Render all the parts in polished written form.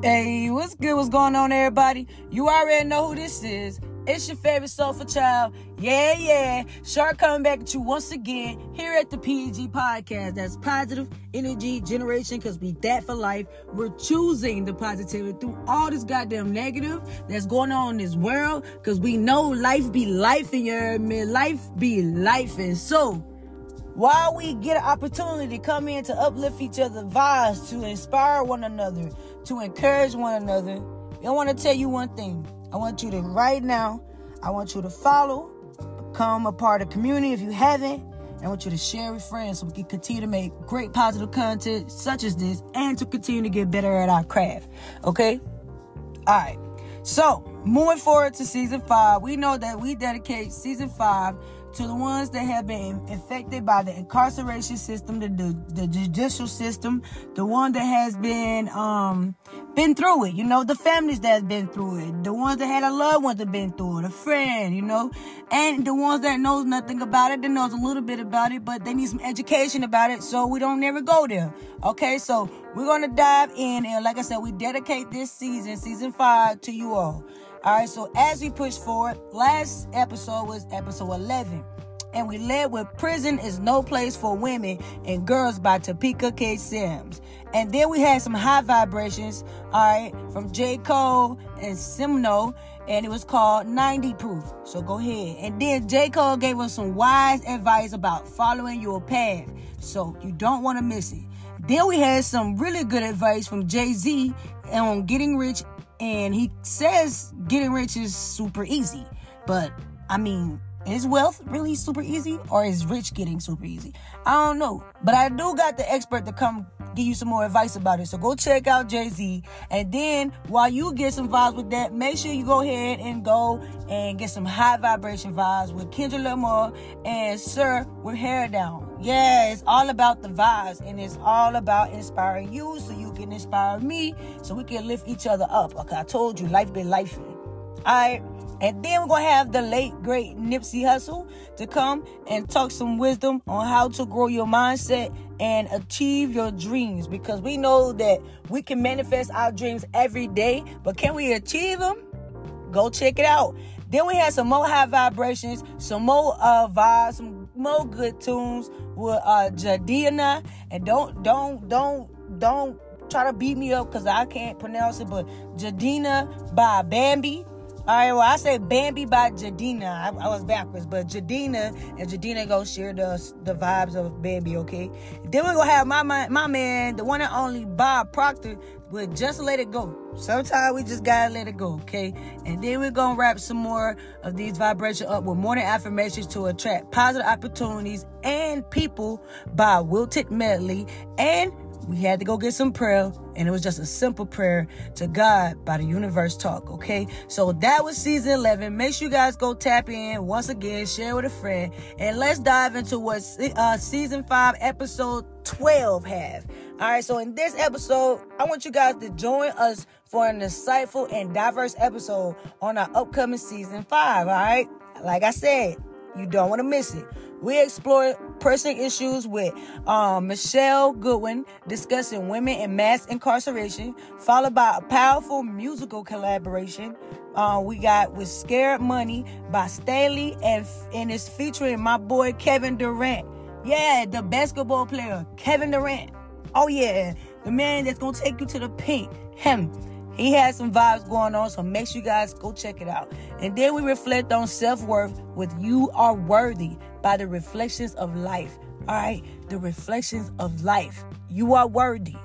Hey, what's good? What's going on, everybody? You already know who this is. It's your favorite soulful child. Yeah. Shark coming back at you once again here at the PEG Podcast. That's Positive Energy Generation, because we that for life. We're choosing the positivity through all this goddamn negative that's going on in this world, because we know life be life in your mid. Life be life. And so while we get an opportunity to come in to uplift each other's vibes, to inspire one another, to encourage one another, I want to tell you one thing. I want you to right now, I want you to follow, become a part of the community if you haven't. I want you to share with friends so we can continue to make great positive content such as this and to continue to get better at our craft. Okay? All right. So, moving forward to season 5, we know that we dedicate season 5 to the ones that have been affected by the incarceration system, the judicial system, the one that has been through it, you know, the families that has been through it, the ones that had a loved one that been through it, a friend, you know, and the ones that knows nothing about it, that knows a little bit about it, but they need some education about it, so we don't never go there, okay? So we're going to dive in, and like I said, we dedicate this season, season 5, to you all. All right, so as we push forward, last episode was episode 11, and we led with Prison is No Place for Women and Girls by Topeka K. Sims. And then we had some high vibrations, all right, from J. Cole and Simno, and it was called 90 Proof. So go ahead. And then J. Cole gave us some wise advice about following your path, so you don't want to miss it. Then we had some really good advice from Jay-Z on getting rich. And he says getting rich is super easy. But, I mean, is wealth really super easy? Or is rich getting super easy? I don't know. But I do got the expert to come give you some more advice about it. So go check out Jay-Z. And then, while you get some vibes with that, make sure you go ahead and go and get some high vibration vibes with Kendrick Lamar and Sir with Hair Down. Yeah, it's all about the vibes, and it's all about inspiring you so you can inspire me so we can lift each other up. Okay, I told you, life be life. All right, and then we're going to have the late, great Nipsey Hussle to come and talk some wisdom on how to grow your mindset and achieve your dreams, because we know that we can manifest our dreams every day, but can we achieve them? Go check it out. Then we had some more high vibrations, some more vibes, some more good tunes with Jadina. And don't try to beat me up because I can't pronounce it, but Jadina by Bambi. All right, well, I say Bambi by Jadina. I was backwards, but Jadina, and Jadina gonna share the vibes of Bambi, okay? Then we're gonna have my man, the one and only Bob Proctor, with Just Let It Go. Sometimes we just gotta let it go, okay? And then we're gonna wrap some more of these vibrations up with morning affirmations to attract positive opportunities and people by Wilted Medley. And we had to go get some prayer, and it was just a simple prayer to God by the Universe Talk, okay? So that was season 11. Make sure you guys go tap in once again, share with a friend, and let's dive into what season 5, episode 12 have. All right, so in this episode, I want you guys to join us for an insightful and diverse episode on our upcoming season 5, all right? Like I said, you don't want to miss it. We explore pressing issues with Michele Goodwin discussing women and mass incarceration, followed by a powerful musical collaboration. We got with Scared Money by Stalley, and it's featuring my boy Kevin Durant. Yeah, the basketball player, Kevin Durant. Oh, yeah, the man that's going to take you to the pink, him. He has some vibes going on, so make sure you guys go check it out. And then we reflect on self-worth with You Are Worthy by the Reflections of Life. All right, the Reflections of Life. You are worthy,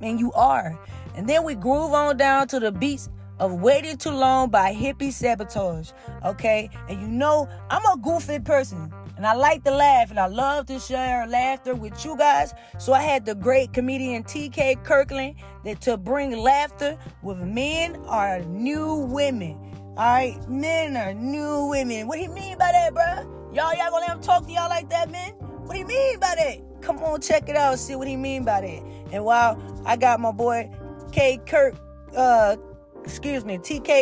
and you are. And then we groove on down to the beats of Waiting Too Long by Hippie Sabotage, okay? And you know, I'm a goofy person, and I like to laugh, and I love to share laughter with you guys. So I had the great comedian TK Kirkland to bring laughter with Men Are New Women. All right, Men Are New Women. What do you mean by that, bruh? Y'all gonna let him talk to y'all like that, man? What do you mean by that? Come on, check it out, see what he mean by that. And while I got my boy TK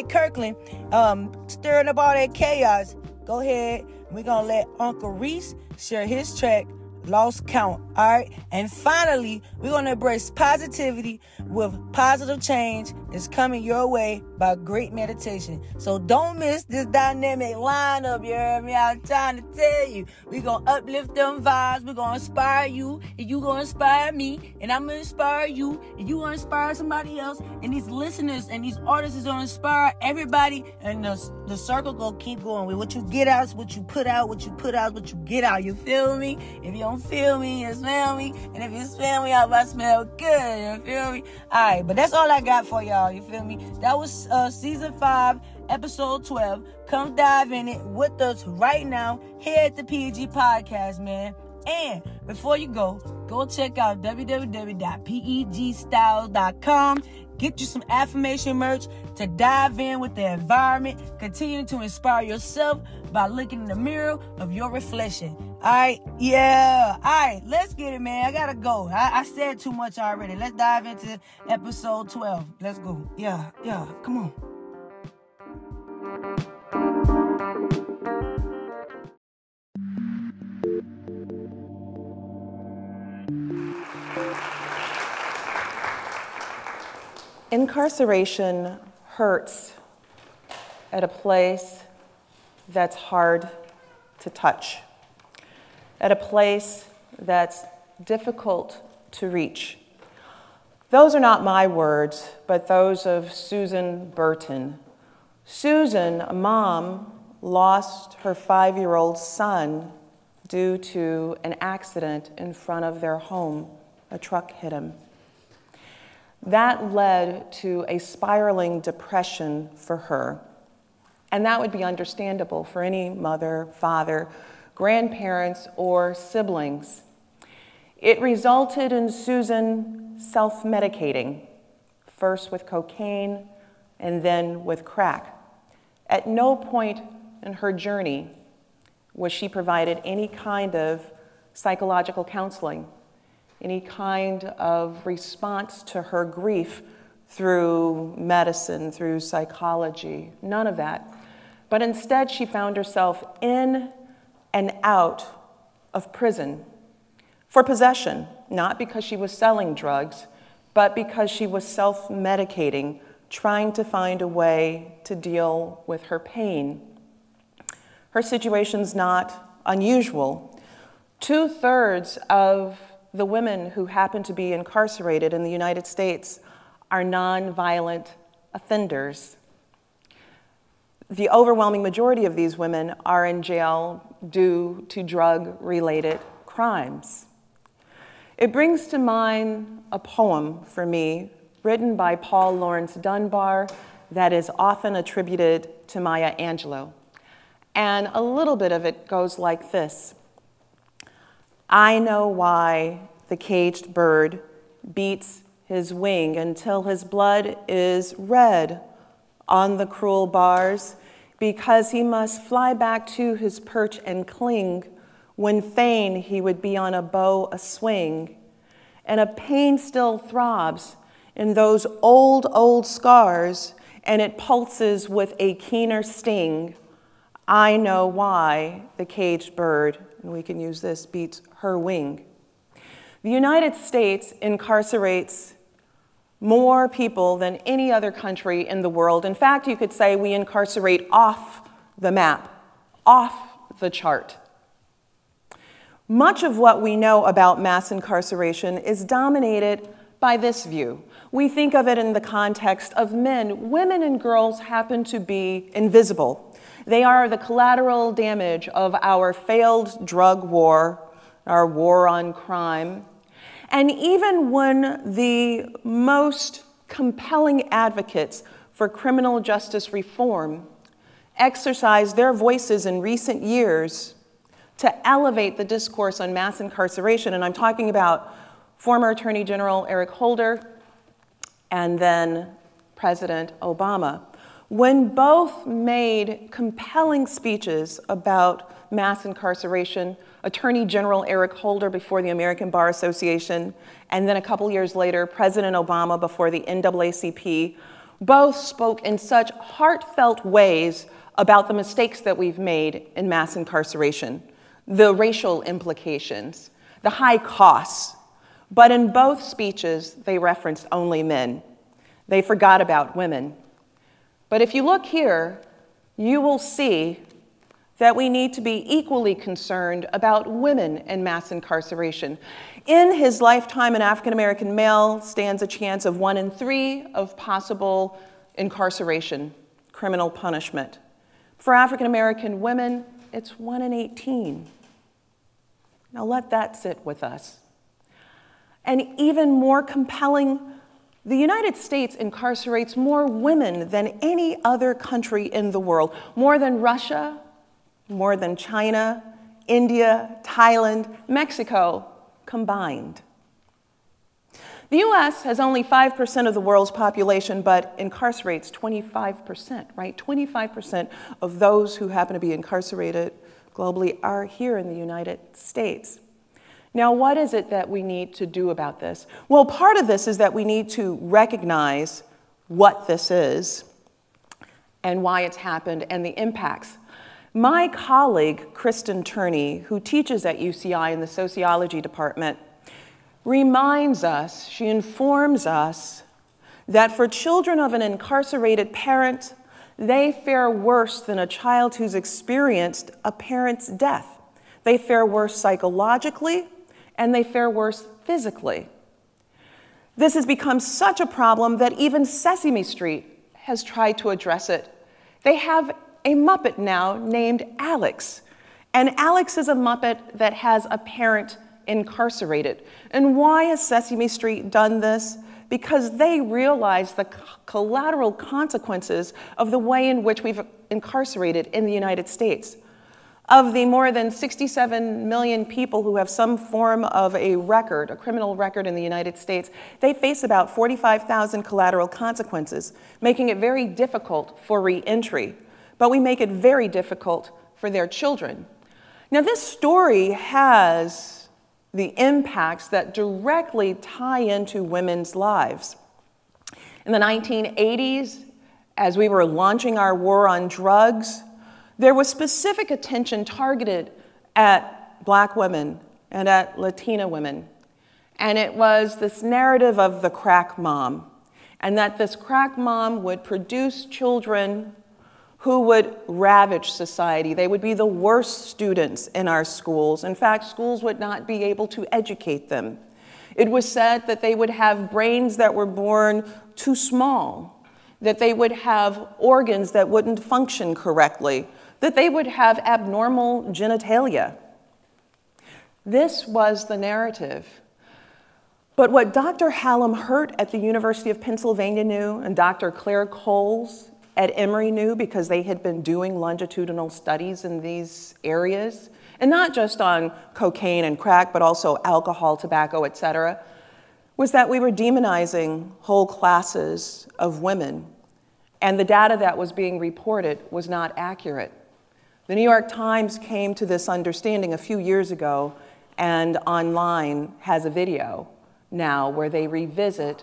Kirkland, stirring up all that chaos, go ahead. We're going to let Uncle Reece share his track, lost count. All right. And finally, we're going to embrace positivity with Positive Change Is Coming Your Way by Great Meditation. So don't miss this dynamic lineup. You hear me? I'm trying to tell you, we're going to uplift them vibes. We're going to inspire you, and you're going to inspire me, and I'm going to inspire you, and you're going to inspire somebody else. And these listeners and these artists is going to inspire everybody. And the circle going to keep going. With what you get out is what you put out, what you put out is what you get out. You feel me? If you don't feel me, you smell me. And if you smell me, I smell good. You feel me? All right, but that's all I got for y'all. You feel me? That was Season 5, Episode 12. Come dive in it with us right now here at the PEG Podcast, man. And before you go, go check out www.pegstyle.com. Get you some affirmation merch to dive in with the environment. Continue to inspire yourself by looking in the mirror of your reflection. All right, yeah. All right, let's get it, man. I got to go. I said too much already. Let's dive into episode 12. Let's go. Yeah, come on. Incarceration hurts at a place that's hard to touch, at a place that's difficult to reach. Those are not my words, but those of Susan Burton. Susan, a mom, lost her 5-year-old son due to an accident in front of their home. A truck hit him. That led to a spiraling depression for her. And that would be understandable for any mother, father, grandparents, or siblings. It resulted in Susan self-medicating, first with cocaine and then with crack. At no point in her journey was she provided any kind of psychological counseling, any kind of response to her grief through medicine, through psychology, none of that. But instead, she found herself in and out of prison for possession, not because she was selling drugs, but because she was self-medicating, trying to find a way to deal with her pain. Her situation's not unusual. 2/3 of the women who happen to be incarcerated in the United States are nonviolent offenders. The overwhelming majority of these women are in jail due to drug-related crimes. It brings to mind a poem for me written by Paul Laurence Dunbar that is often attributed to Maya Angelou. And a little bit of it goes like this. I know why the caged bird beats his wing until his blood is red on the cruel bars, because he must fly back to his perch and cling, when fain he would be on a bow a-swing. And a pain still throbs in those old, old scars, and it pulses with a keener sting. I know why the caged bird, and we can use this, beats her wing. The United States incarcerates more people than any other country in the world. In fact, you could say we incarcerate off the map, off the chart. Much of what we know about mass incarceration is dominated by this view. We think of it in the context of men. Women and girls happen to be invisible. They are the collateral damage of our failed drug war, our war on crime. And even when the most compelling advocates for criminal justice reform exercised their voices in recent years to elevate the discourse on mass incarceration, and I'm talking about former Attorney General Eric Holder and then President Obama, when both made compelling speeches about mass incarceration, Attorney General Eric Holder before the American Bar Association, and then a couple years later, President Obama before the NAACP, both spoke in such heartfelt ways about the mistakes that we've made in mass incarceration, the racial implications, the high costs, but in both speeches, they referenced only men. They forgot about women. But if you look here, you will see that we need to be equally concerned about women and mass incarceration. In his lifetime, an African-American male stands a chance of 1 in 3 of possible incarceration, criminal punishment. For African-American women, it's 1 in 18. Now let that sit with us. And even more compelling, the United States incarcerates more women than any other country in the world, more than Russia, more than China, India, Thailand, Mexico combined. The US has only 5% of the world's population, but incarcerates 25%, right? 25% of those who happen to be incarcerated globally are here in the United States. Now, what is it that we need to do about this? Well, part of this is that we need to recognize what this is and why it's happened and the impacts. My colleague, Kristen Turney, who teaches at UCI in the sociology department, reminds us, she informs us, that for children of an incarcerated parent, they fare worse than a child who's experienced a parent's death. They fare worse psychologically, and they fare worse physically. This has become such a problem that even Sesame Street has tried to address it. They have a Muppet now named Alex. And Alex is a Muppet that has a parent incarcerated. And why has Sesame Street done this? Because they realize the collateral consequences of the way in which we've incarcerated in the United States. Of the more than 67 million people who have some form of a record, a criminal record in the United States, they face about 45,000 collateral consequences, making it very difficult for re-entry. But we make it very difficult for their children. Now, this story has the impacts that directly tie into women's lives. In the 1980s, as we were launching our war on drugs, there was specific attention targeted at Black women and at Latina women. And it was this narrative of the crack mom, and that this crack mom would produce children who would ravage society. They would be the worst students in our schools. In fact, schools would not be able to educate them. It was said that they would have brains that were born too small, that they would have organs that wouldn't function correctly, that they would have abnormal genitalia. This was the narrative. But what Dr. Hallam Hurt at the University of Pennsylvania knew, and Dr. Claire Coles at Emory knew, because they had been doing longitudinal studies in these areas, and not just on cocaine and crack, but also alcohol, tobacco, et cetera, was that we were demonizing whole classes of women, and the data that was being reported was not accurate. The New York Times came to this understanding a few years ago, and online has a video now where they revisit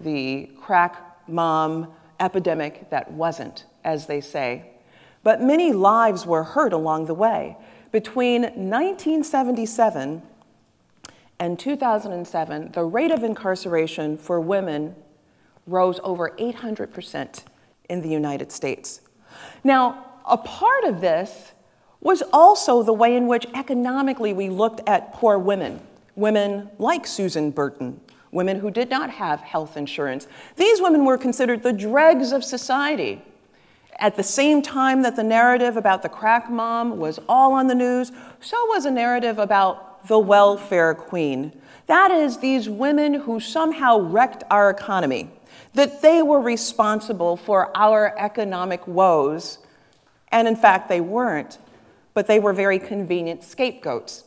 the crack mom epidemic that wasn't, as they say. But many lives were hurt along the way. Between 1977 and 2007, the rate of incarceration for women rose over 800% in the United States. Now, a part of this was also the way in which economically we looked at poor women, women like Susan Burton, women who did not have health insurance. These women were considered the dregs of society. At the same time that the narrative about the crack mom was all on the news, so was a narrative about the welfare queen. That is, these women who somehow wrecked our economy, that they were responsible for our economic woes. And in fact, they weren't, but they were very convenient scapegoats.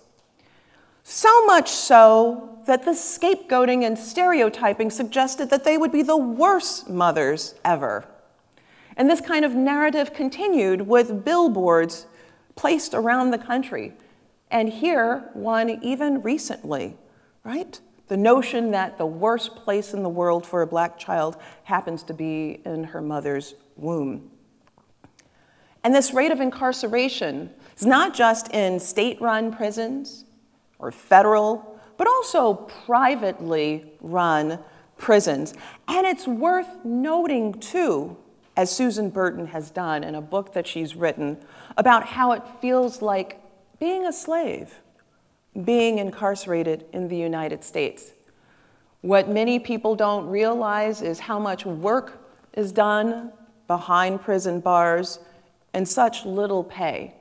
So much so that the scapegoating and stereotyping suggested that they would be the worst mothers ever. And this kind of narrative continued with billboards placed around the country. And here, one even recently, right? The notion that the worst place in the world for a Black child happens to be in her mother's womb. And this rate of incarceration is not just in state-run prisons, or federal, but also privately run prisons. And it's worth noting, too, as Susan Burton has done in a book that she's written, about how it feels like being a slave, being incarcerated in the United States. What many people don't realize is how much work is done behind prison bars and such little pay.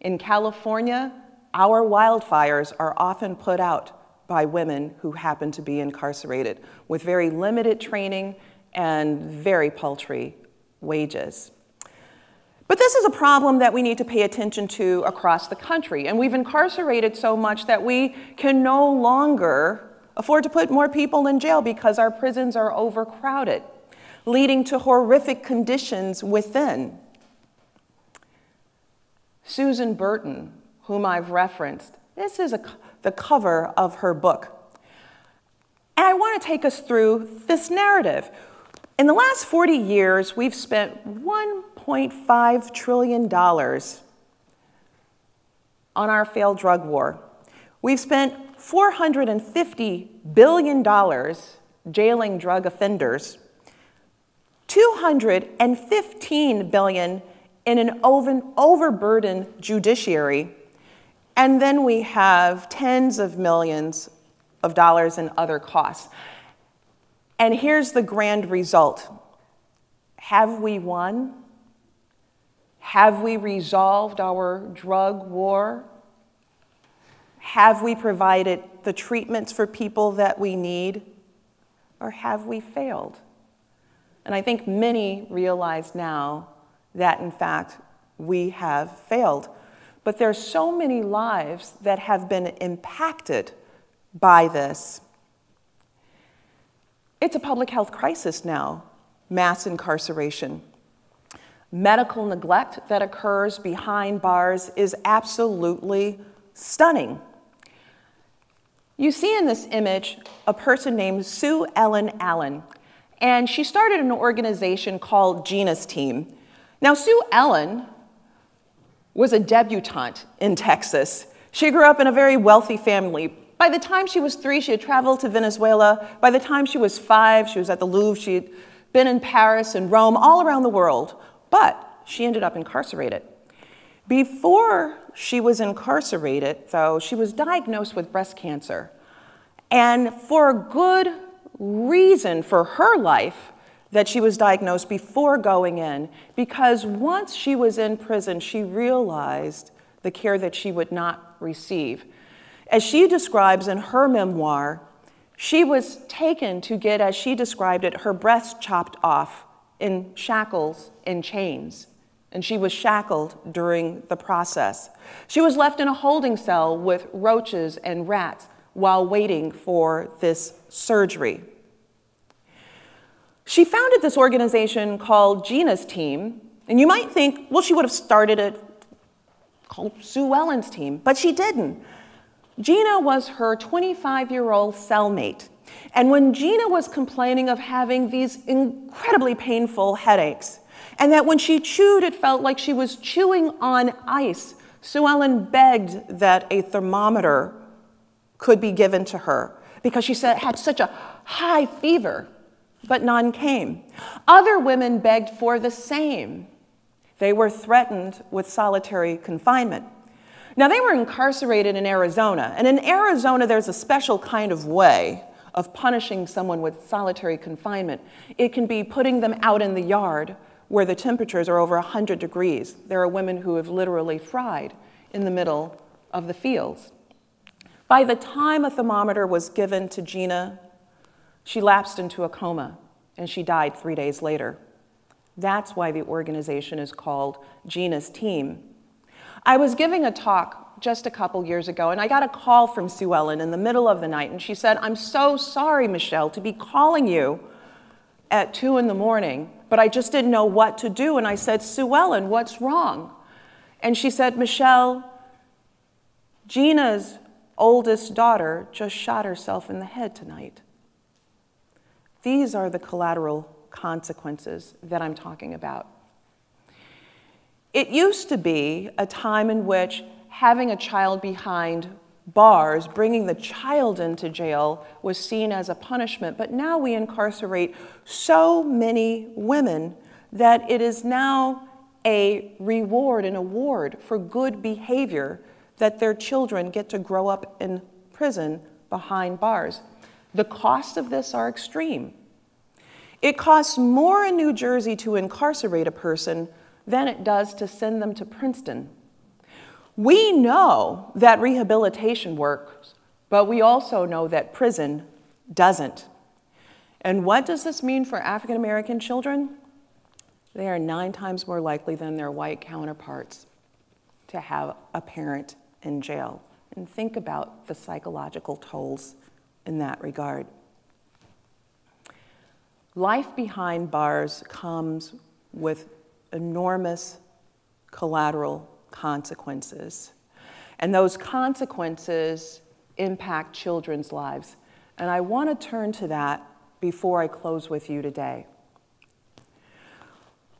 In California, our wildfires are often put out by women who happen to be incarcerated with very limited training and very paltry wages. But this is a problem that we need to pay attention to across the country. And we've incarcerated so much that we can no longer afford to put more people in jail because our prisons are overcrowded, leading to horrific conditions within. Susan Burton, whom I've referenced, this is the cover of her book. And I want to take us through this narrative. In the last 40 years, we've spent $1.5 trillion on our failed drug war. We've spent $450 billion jailing drug offenders, $215 billion in an overburdened judiciary, and then we have tens of millions of dollars in other costs. And here's the grand result. Have we won? Have we resolved our drug war? Have we provided the treatments for people that we need? Or have we failed? And I think many realize now that, in fact, we have failed. But there are so many lives that have been impacted by this. It's a public health crisis now, mass incarceration. Medical neglect that occurs behind bars is absolutely stunning. You see in this image a person named Sue Ellen Allen, and she started an organization called Gina's Team. Now, Sue Ellen was a debutante in Texas. She grew up in a very wealthy family. By the time she was 3, she had traveled to Venezuela. By the time she was 5, she was at the Louvre. She had been in Paris and Rome, all around the world. But she ended up incarcerated. Before she was incarcerated, though, she was diagnosed with breast cancer. And for a good reason for her life that she was diagnosed before going in, because once she was in prison, she realized the care that she would not receive. As she describes in her memoir, she was taken to get, as she described it, her breast chopped off in shackles and chains, and she was shackled during the process. She was left in a holding cell with roaches and rats while waiting for this surgery. She founded this organization called Gina's Team, and you might think, well, she would have started it called Sue Ellen's Team, but she didn't. Gina was her 25-year-old cellmate. And when Gina was complaining of having these incredibly painful headaches, and that when she chewed, it felt like she was chewing on ice, Sue Ellen begged that a thermometer could be given to her because she had such a high fever, but none came. Other women begged for the same. They were threatened with solitary confinement. Now, they were incarcerated in Arizona, and in Arizona, there's a special kind of way of punishing someone with solitary confinement. It can be putting them out in the yard where the temperatures are over 100 degrees. There are women who have literally fried in the middle of the fields. By the time a thermometer was given to Gina, she lapsed into a coma, and she died 3 days later. That's why the organization is called Gina's Team. I was giving a talk just a couple years ago, and I got a call from Sue Ellen in the middle of the night, and she said, "I'm so sorry, Michele, to be calling you at 2 in the morning, but I just didn't know what to do." And I said, "Sue Ellen, what's wrong?" And she said, "Michele, Gina's oldest daughter just shot herself in the head tonight." These are the collateral consequences that I'm talking about. It used to be a time in which having a child behind bars, bringing the child into jail was seen as a punishment, but now we incarcerate so many women that it is now a reward, an award for good behavior that their children get to grow up in prison behind bars. The costs of this are extreme. It costs more in New Jersey to incarcerate a person than it does to send them to Princeton. We know that rehabilitation works, but we also know that prison doesn't. And what does this mean for African American children? They are 9 times more likely than their white counterparts to have a parent in jail. And think about the psychological tolls in that regard. Life behind bars comes with enormous collateral consequences. And those consequences impact children's lives. And I want to turn to that before I close with you today.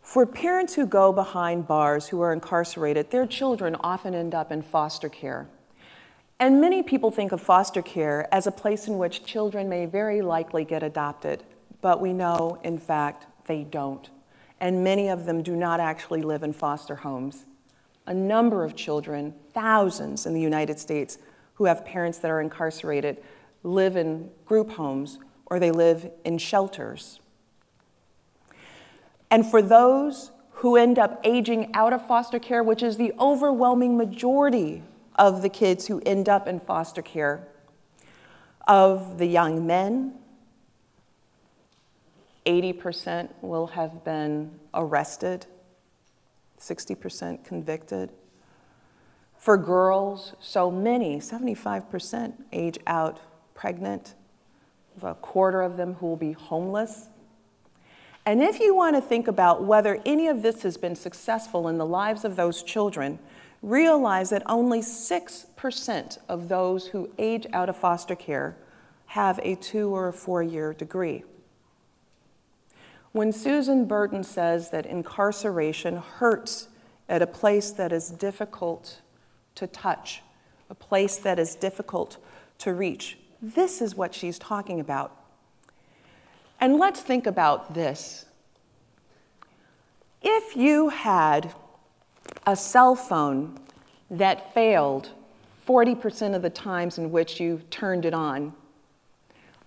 For parents who go behind bars, who are incarcerated, their children often end up in foster care. And many people think of foster care as a place in which children may very likely get adopted. But we know, in fact, they don't. And many of them do not actually live in foster homes. A number of children, thousands in the United States, who have parents that are incarcerated, live in group homes or they live in shelters. And for those who end up aging out of foster care, which is the overwhelming majority of the kids who end up in foster care, of the young men, 80% will have been arrested, 60% convicted. For girls, so many, 75% age out pregnant, a quarter of them who will be homeless. And if you want to think about whether any of this has been successful in the lives of those children, realize that only 6% of those who age out of foster care have a 2- or 4-year degree. When Susan Burton says that incarceration hurts at a place that is difficult to touch, a place that is difficult to reach, this is what she's talking about. And let's think about this. If you had a cell phone that failed 40% of the times in which you turned it on,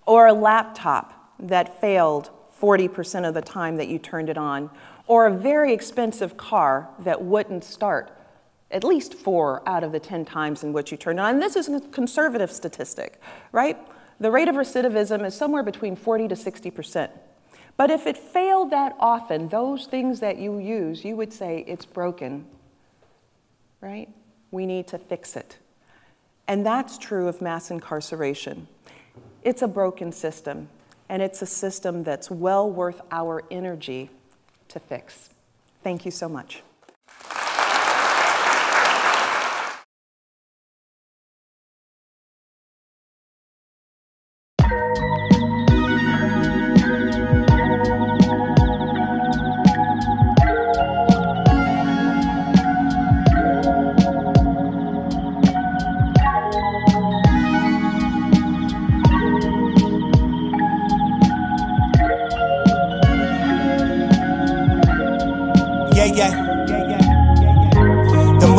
or a laptop that failed 40% of the time that you turned it on, or a very expensive car that wouldn't start at least 4 out of the 10 times in which you turned it on. And this is a conservative statistic, right? The rate of recidivism is somewhere between 40% to 60%. But if it failed that often, those things that you use, you would say it's broken, right? We need to fix it. And that's true of mass incarceration. It's a broken system. And it's a system that's well worth our energy to fix. Thank you so much.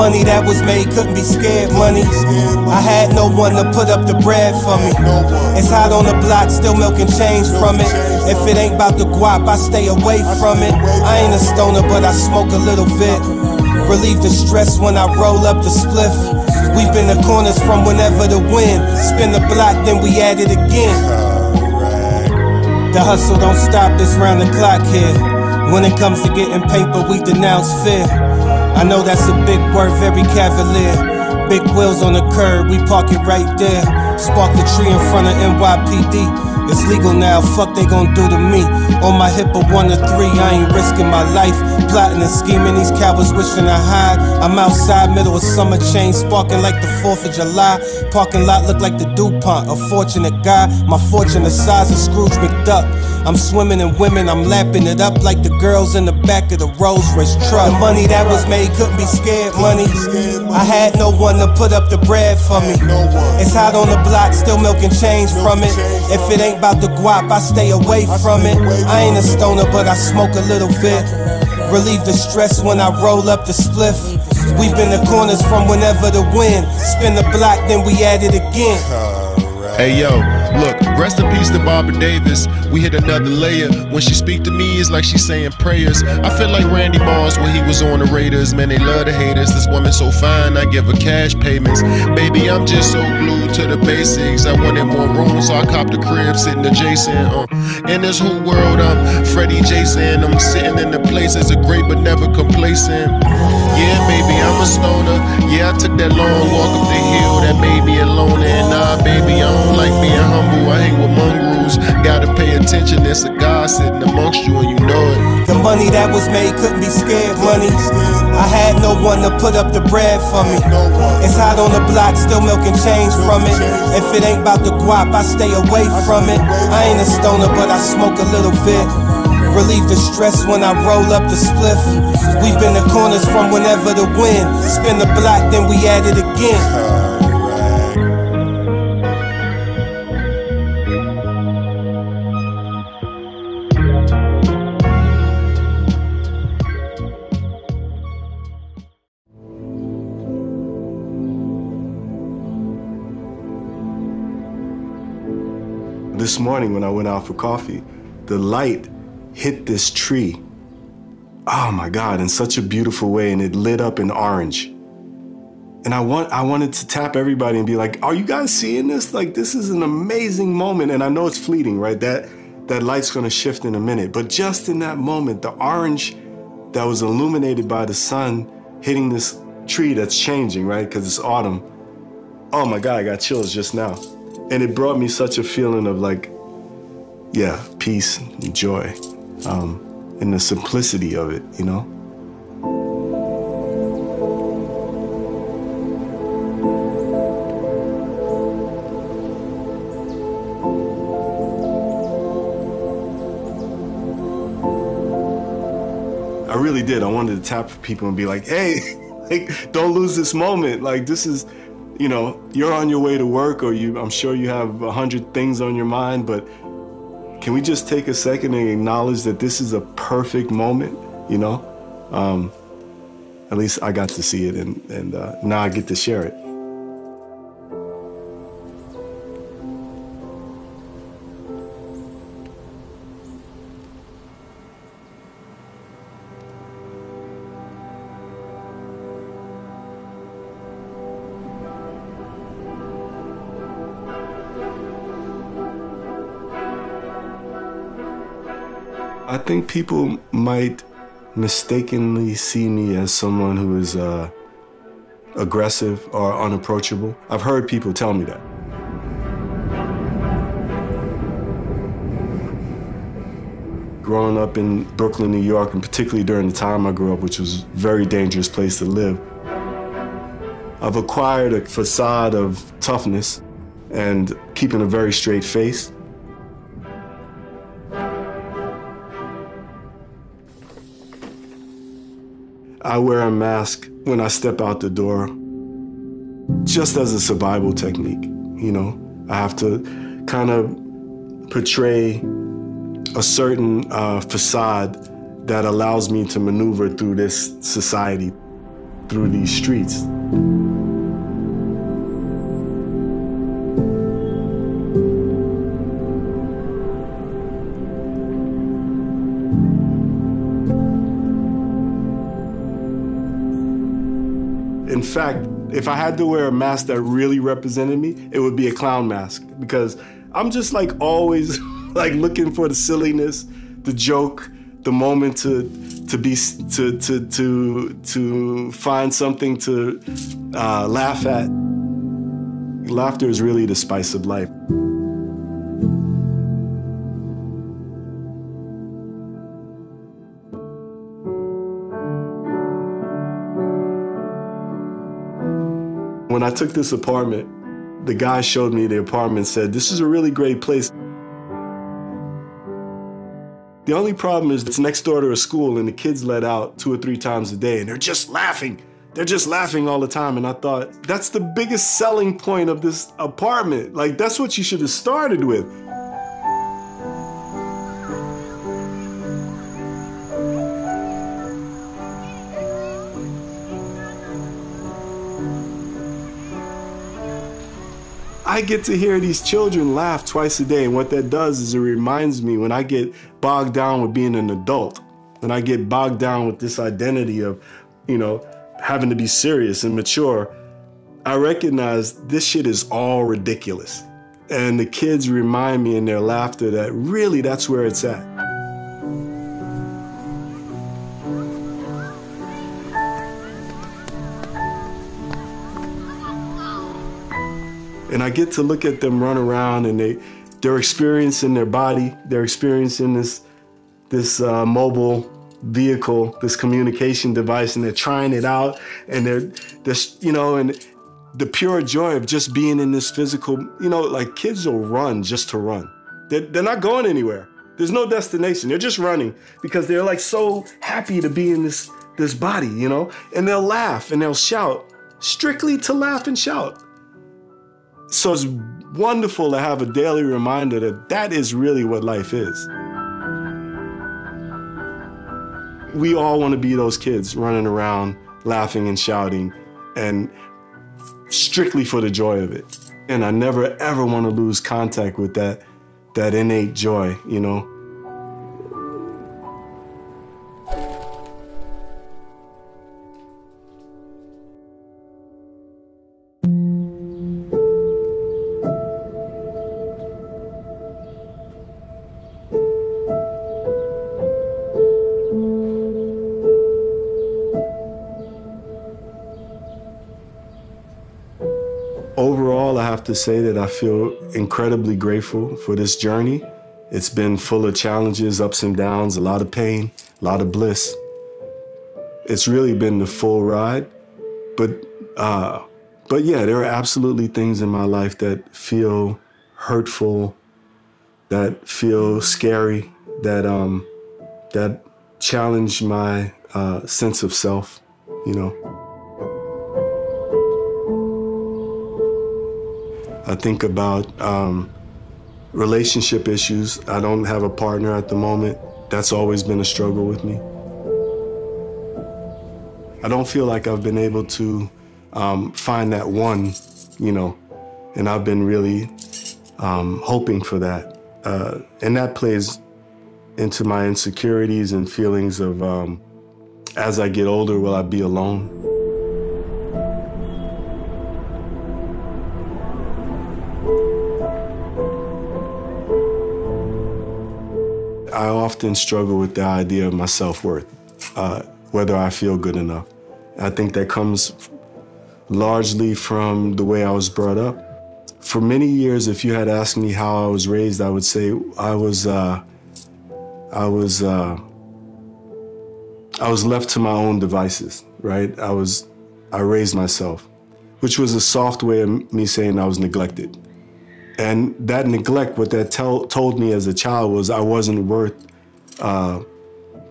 Money that was made couldn't be scared money. I had no one to put up the bread for me. It's hot on the block, still milking change from it. If it ain't about the guap, I stay away from it. I ain't a stoner, but I smoke a little bit. Relieve the stress when I roll up the spliff. We've been the corners from whenever the wind. Spin the block, then we at it again. The hustle don't stop, it's round the clock here. When it comes to getting paper, we denounce fear. I know that's a big word, very cavalier. Big wheels on the curb, we park it right there. Spark the tree in front of NYPD. It's legal now, fuck they gon' do to me. On my hip of 1 to 3, I ain't risking my life. Plotting and scheming, these cowards wishing to hide. I'm outside, middle of summer, chain sparking like the 4th of July. Parking lot look like the DuPont, a fortunate guy. My fortune the size of Scrooge McDuck. I'm swimming in women, I'm lapping it up like the girls in the back of the Rolls Royce truck. The money that was made couldn't be scared money. I had no one to put up the bread for me. It's hot on the block, still milking change from it. If it ain't about the guap, I stay away from it. I ain't a stoner, but I smoke a little bit. Relieve the stress when I roll up the spliff. We've been the corners from whenever the wind. Spin the block, then we at it again. Hey yo, look, rest in peace to Barbara Davis. We hit another layer. When she speak to me, it's like she's saying prayers. I feel like Randy Moss when he was on the Raiders. Man, they love the haters. This woman so fine, I give her cash payments. Baby, I'm just so glued to the basics. I wanted more room, so I copped the crib, sitting adjacent. In this whole world, I'm Freddie Jason. I'm sitting in the places of great but never complacent. Yeah, baby, I'm a stoner. Yeah, I took that long walk up the hill that made me a loner. And nah, baby, I don't like being humble. I hang with mongrels. Gotta pay attention. There's a God sitting amongst you, and you know it. The money that was made couldn't be scared money. I had no one to put up the bread for me. It's hot on the block, still milking change from it. If it ain't about the guap, I stay away from it. I ain't a stoner, but I smoke a little bit. Relieve the stress when I roll up the spliff. We've been the corners from whenever the wind. Spin the block, then we at it again. This morning when I went out for coffee, the light hit this tree, oh my God, in such a beautiful way, and it lit up in orange. And I wanted to tap everybody and be like, are you guys seeing this? Like, this is an amazing moment, and I know it's fleeting, right? That light's gonna shift in a minute, but just in that moment, the orange that was illuminated by the sun hitting this tree that's changing, right? Because it's autumn. Oh my God, I got chills just now. And it brought me such a feeling of like, yeah, peace and joy. And the simplicity of it, you know? I really did. I wanted to tap people and be like, hey, like, don't lose this moment. Like, this is, you know, you're on your way to work, or I'm sure you have 100 things on your mind, but can we just take a second and acknowledge that this is a perfect moment, you know? At least I got to see it, and now I get to share it. I think people might mistakenly see me as someone who is aggressive or unapproachable. I've heard people tell me that. Growing up in Brooklyn, New York, and particularly during the time I grew up, which was a very dangerous place to live, I've acquired a facade of toughness and keeping a very straight face. I wear a mask when I step out the door, just as a survival technique, you know? I have to kind of portray a certain facade that allows me to maneuver through this society, through these streets. In fact, if I had to wear a mask that really represented me, it would be a clown mask, because I'm just like always like looking for the silliness, the joke, the moment to find something to laugh at. Laughter is really the spice of life. When I took this apartment, the guy showed me the apartment and said, "This is a really great place. The only problem is it's next door to a school and the kids let out 2 or 3 times a day and they're just laughing. They're just laughing all the time." And I thought, that's the biggest selling point of this apartment. Like, that's what you should have started with. I get to hear these children laugh twice a day, and what that does is it reminds me when I get bogged down with being an adult, when I get bogged down with this identity of, you know, having to be serious and mature, I recognize this shit is all ridiculous. And the kids remind me in their laughter that really that's where it's at. And I get to look at them run around, and they're experiencing their body, they're experiencing this mobile vehicle, this communication device, and they're trying it out, and they're you know, and the pure joy of just being in this physical, you know, like kids will run just to run. They're not going anywhere. There's no destination. They're just running because they're like so happy to be in this body, you know, and they'll laugh and they'll shout, strictly to laugh and shout. So it's wonderful to have a daily reminder that that is really what life is. We all want to be those kids running around, laughing and shouting, and strictly for the joy of it. And I never, ever want to lose contact with that innate joy, you know? To say that I feel incredibly grateful for this journey. It's been full of challenges, ups and downs, a lot of pain, a lot of bliss. It's really been the full ride, but yeah, there are absolutely things in my life that feel hurtful, that feel scary, that challenge my sense of self, you know. I think about relationship issues. I don't have a partner at the moment. That's always been a struggle with me. I don't feel like I've been able to find that one, you know, and I've been really hoping for that. And that plays into my insecurities and feelings of, as I get older, will I be alone? I often struggle with the idea of my self-worth, whether I feel good enough. I think that comes largely from the way I was brought up. For many years, if you had asked me how I was raised, I would say I was left to my own devices, right? I raised myself, which was a soft way of me saying I was neglected. And that neglect, what that told me as a child was I wasn't worth the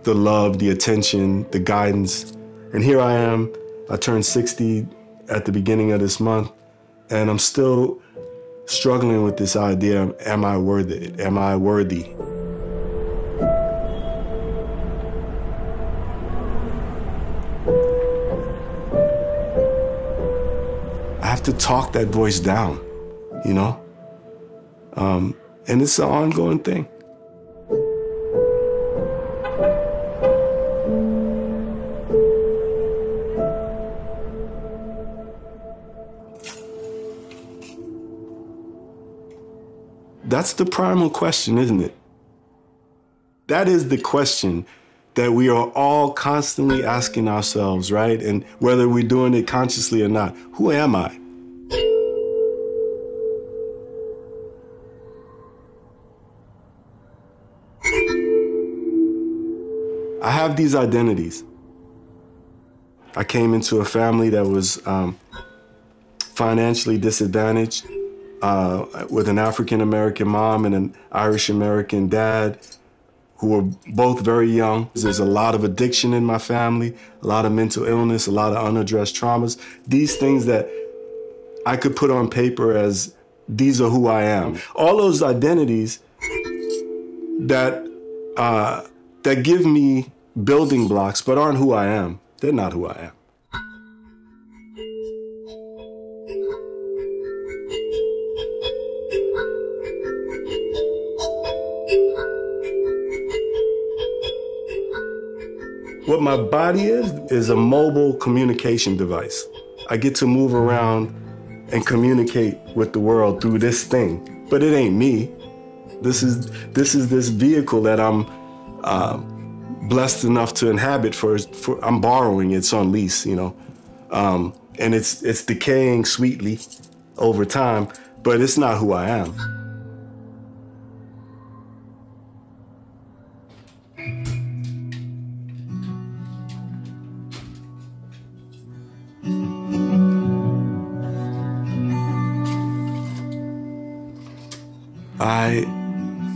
love, the attention, the guidance. And here I am, I turned 60 at the beginning of this month, and I'm still struggling with this idea of, am I worthy? Am I worthy? I have to talk that voice down, you know? And it's an ongoing thing. That's the primal question, isn't it? That is the question that we are all constantly asking ourselves, right? And whether we're doing it consciously or not, who am I? I have these identities. I came into a family that was financially disadvantaged, with an African-American mom and an Irish-American dad, who were both very young. There's a lot of addiction in my family, a lot of mental illness, a lot of unaddressed traumas. These things that I could put on paper as, these are who I am. All those identities that that give me building blocks, but aren't who I am. They're not who I am. What my body is a mobile communication device. I get to move around and communicate with the world through this thing, but it ain't me. This is this vehicle that I'm blessed enough to inhabit for I'm borrowing, it's on lease, you know, and it's decaying sweetly over time, but it's not who I am. I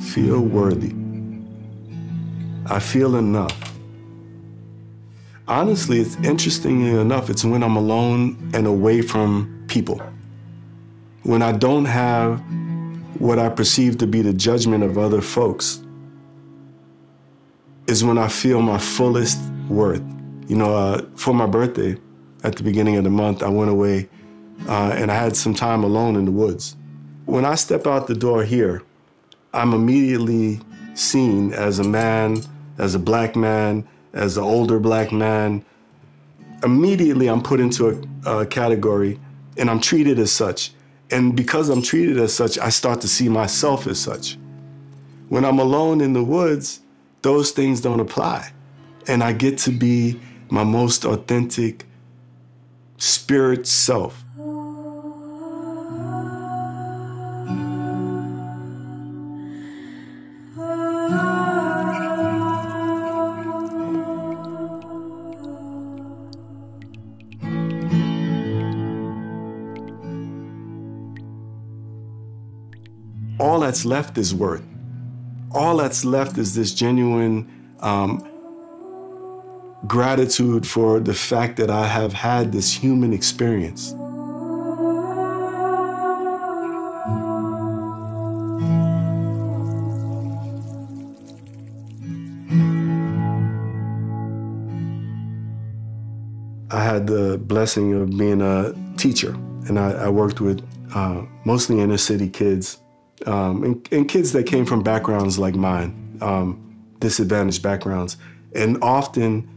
feel worthy. I feel enough. Honestly, it's interestingly enough, it's when I'm alone and away from people. When I don't have what I perceive to be the judgment of other folks, is when I feel my fullest worth. You know, for my birthday, at the beginning of the month, I went away and I had some time alone in the woods. When I step out the door here, I'm immediately seen as a man, as a black man, as an older black man. Immediately I'm put into a category and I'm treated as such. And because I'm treated as such, I start to see myself as such. When I'm alone in the woods, those things don't apply. And I get to be my most authentic spirit self. All that's left is worth. All that's left is this genuine gratitude for the fact that I have had this human experience. I had the blessing of being a teacher, and I worked with mostly inner city kids. And kids that came from backgrounds like mine, disadvantaged backgrounds. And often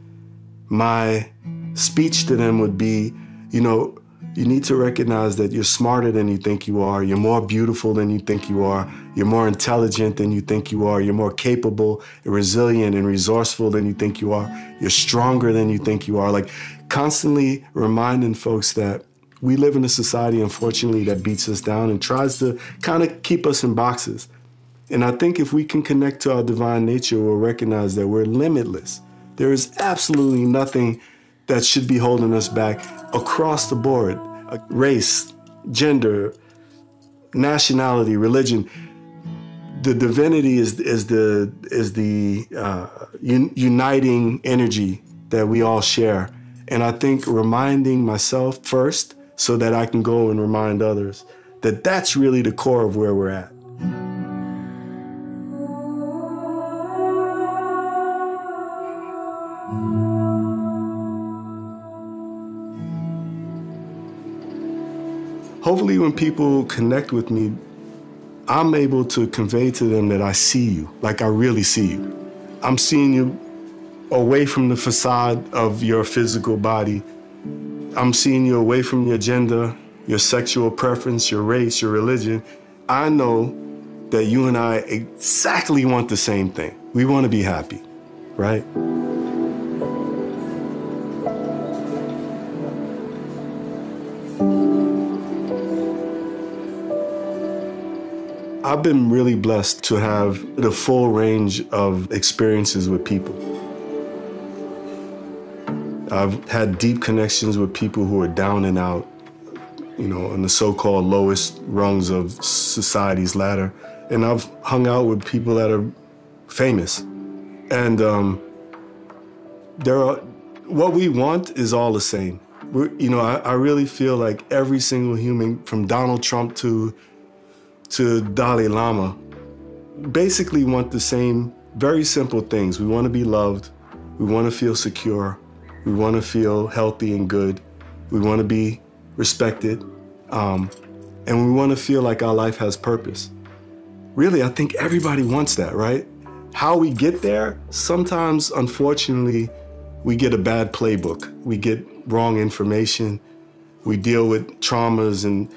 my speech to them would be, you know, you need to recognize that you're smarter than you think you are, you're more beautiful than you think you are, you're more intelligent than you think you are, you're more capable and resilient and resourceful than you think you are, you're stronger than you think you are. Like, constantly reminding folks that we live in a society, unfortunately, that beats us down and tries to kind of keep us in boxes. And I think if we can connect to our divine nature, we'll recognize that we're limitless. There is absolutely nothing that should be holding us back across the board. Race, gender, nationality, religion. The divinity is the uniting energy that we all share. And I think reminding myself first, so that I can go and remind others that that's really the core of where we're at. Hopefully when people connect with me, I'm able to convey to them that I see you, like I really see you. I'm seeing you away from the facade of your physical body. I'm seeing you away from your gender, your sexual preference, your race, your religion. I know that you and I exactly want the same thing. We want to be happy, right? I've been really blessed to have the full range of experiences with people. I've had deep connections with people who are down and out, you know, on the so-called lowest rungs of society's ladder. And I've hung out with people that are famous. And what we want is all the same. I really feel like every single human, from Donald Trump to Dalai Lama, basically want the same, very simple things. We want to be loved. We want to feel secure. We want to feel healthy and good. We want to be respected. And we want to feel like our life has purpose. Really, I think everybody wants that, right? How we get there, sometimes, unfortunately, we get a bad playbook. We get wrong information. We deal with traumas and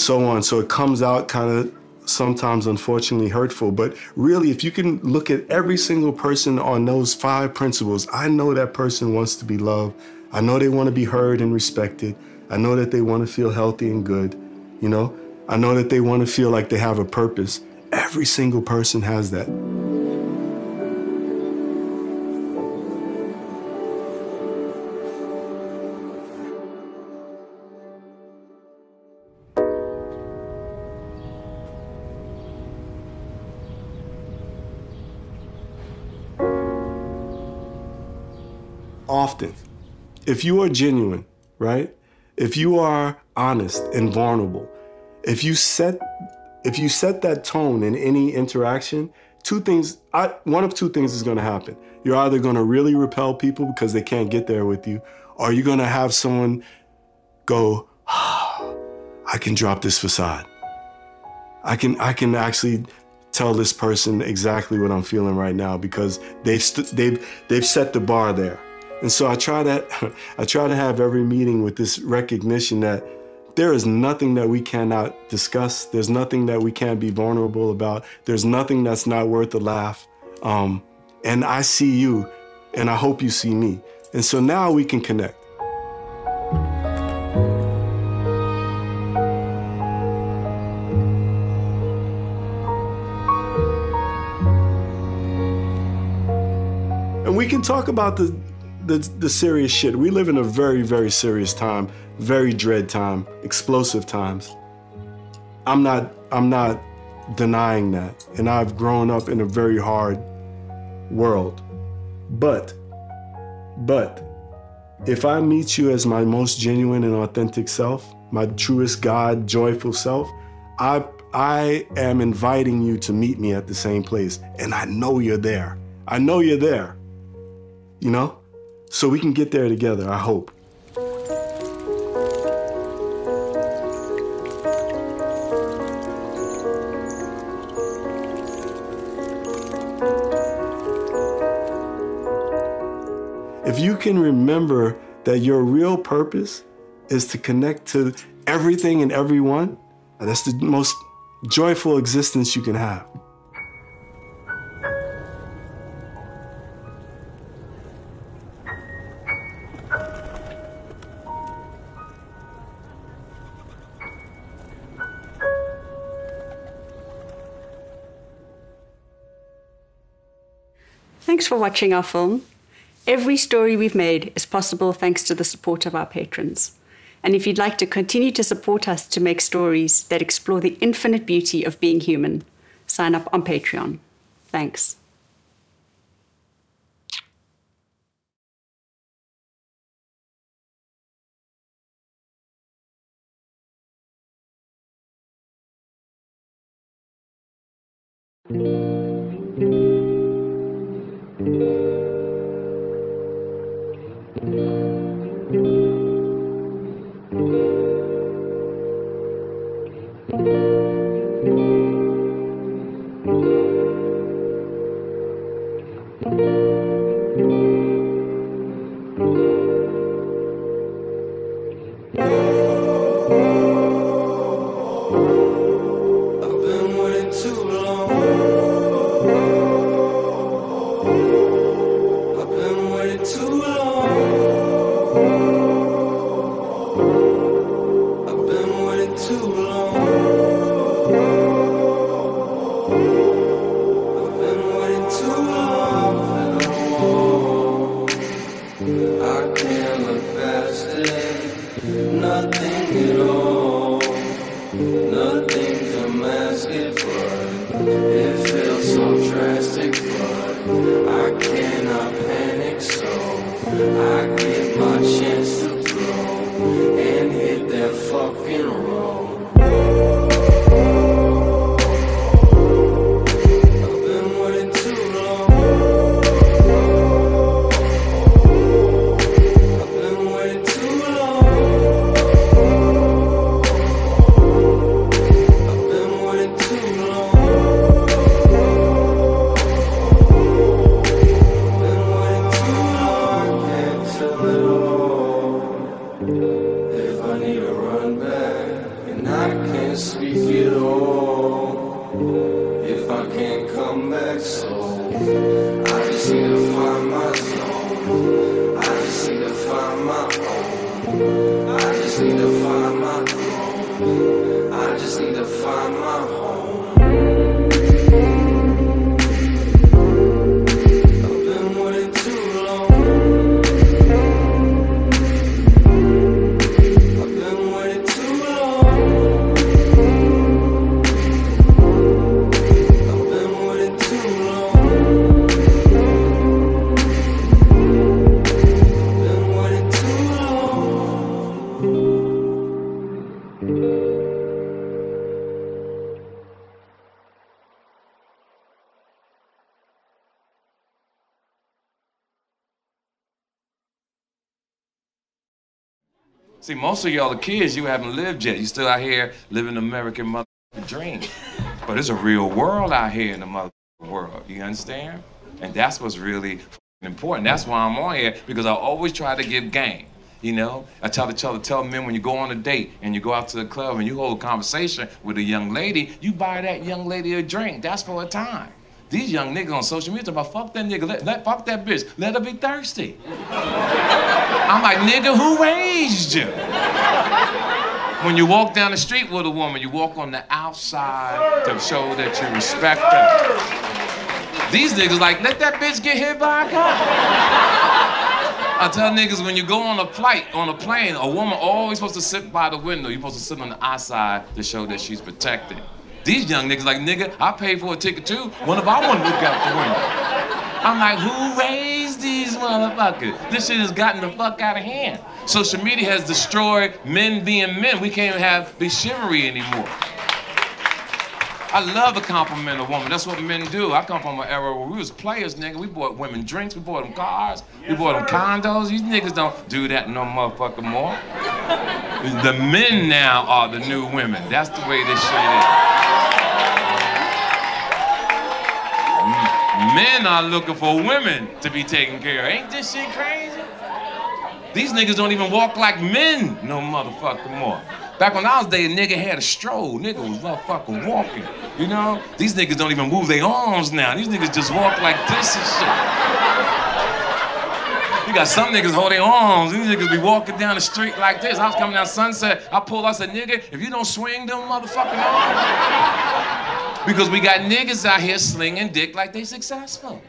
so on. So it comes out kind of sometimes, unfortunately, hurtful. But really, if you can look at every single person on those 5 principles, I know that person wants to be loved. I know they want to be heard and respected. I know that they want to feel healthy and good. You know, I know that they want to feel like they have a purpose. Every single person has that. Often, if you are genuine, right? If you are honest and vulnerable, if you set that tone in any interaction, one of two things is going to happen. You're either going to really repel people because they can't get there with you, or you're going to have someone go, ah, I can drop this facade. I can actually tell this person exactly what I'm feeling right now because they've set the bar there. And so I try to have every meeting with this recognition that there is nothing that we cannot discuss. There's nothing that we can't be vulnerable about. There's nothing that's not worth a laugh. And I see you, and I hope you see me. And so now we can connect. And we can talk about the serious shit. We live in a very, very serious time, very dread time, explosive times. I'm not denying that. And I've grown up in a very hard world. But if I meet you as my most genuine and authentic self, my truest God, joyful self, I am inviting you to meet me at the same place. And I know you're there. I know you're there, you know? So we can get there together, I hope. If you can remember that your real purpose is to connect to everything and everyone, that's the most joyful existence you can have. Thanks for watching our film. Every story we've made is possible thanks to the support of our patrons. And if you'd like to continue to support us to make stories that explore the infinite beauty of being human, sign up on Patreon. Thanks. I've been waiting too long. It feels so drastic, but I cannot panic, so I get my chance to blow and hit that fucking road. See, most of y'all, the kids, you haven't lived yet. You still out here living the American motherfucking dream. But it's a real world out here in the motherfucking world. You understand? And that's what's really important. That's why I'm on here, because I always try to give game. You know? I tell men, when you go on a date and you go out to the club and you hold a conversation with a young lady, you buy that young lady a drink. That's for a time. These young niggas on social media talking about, fuck that nigga, fuck that bitch, let her be thirsty. I'm like, nigga, who raised you? When you walk down the street with a woman, you walk on the outside to show that you respect her. These niggas like, let that bitch get hit by a car. I tell niggas, when you go on a flight, on a plane, a woman always supposed to sit by the window. You're supposed to sit on the outside to show that she's protected. These young niggas like, nigga, I paid for a ticket too. What if I want to look out the window? I'm like, who raised these motherfuckers? This shit has gotten the fuck out of hand. Social media has destroyed men being men. We can't be chivalry anymore. I love to compliment a woman. That's what men do. I come from an era where we was players, nigga. We bought women drinks, we bought them cars, we bought them condos. These niggas don't do that no motherfucker more. The men now are the new women. That's the way this shit is. Men are looking for women to be taken care of. Ain't this shit crazy? These niggas don't even walk like men no motherfucker more. Back when I was there, a nigga had a stroll. Nigga was motherfucking walking, you know? These niggas don't even move their arms now. These niggas just walk like this and shit. You got some niggas hold their arms. These niggas be walking down the street like this. I was coming down Sunset. I pulled, I said, nigga, if you don't swing them motherfucking arms. Because we got niggas out here slinging dick like they successful.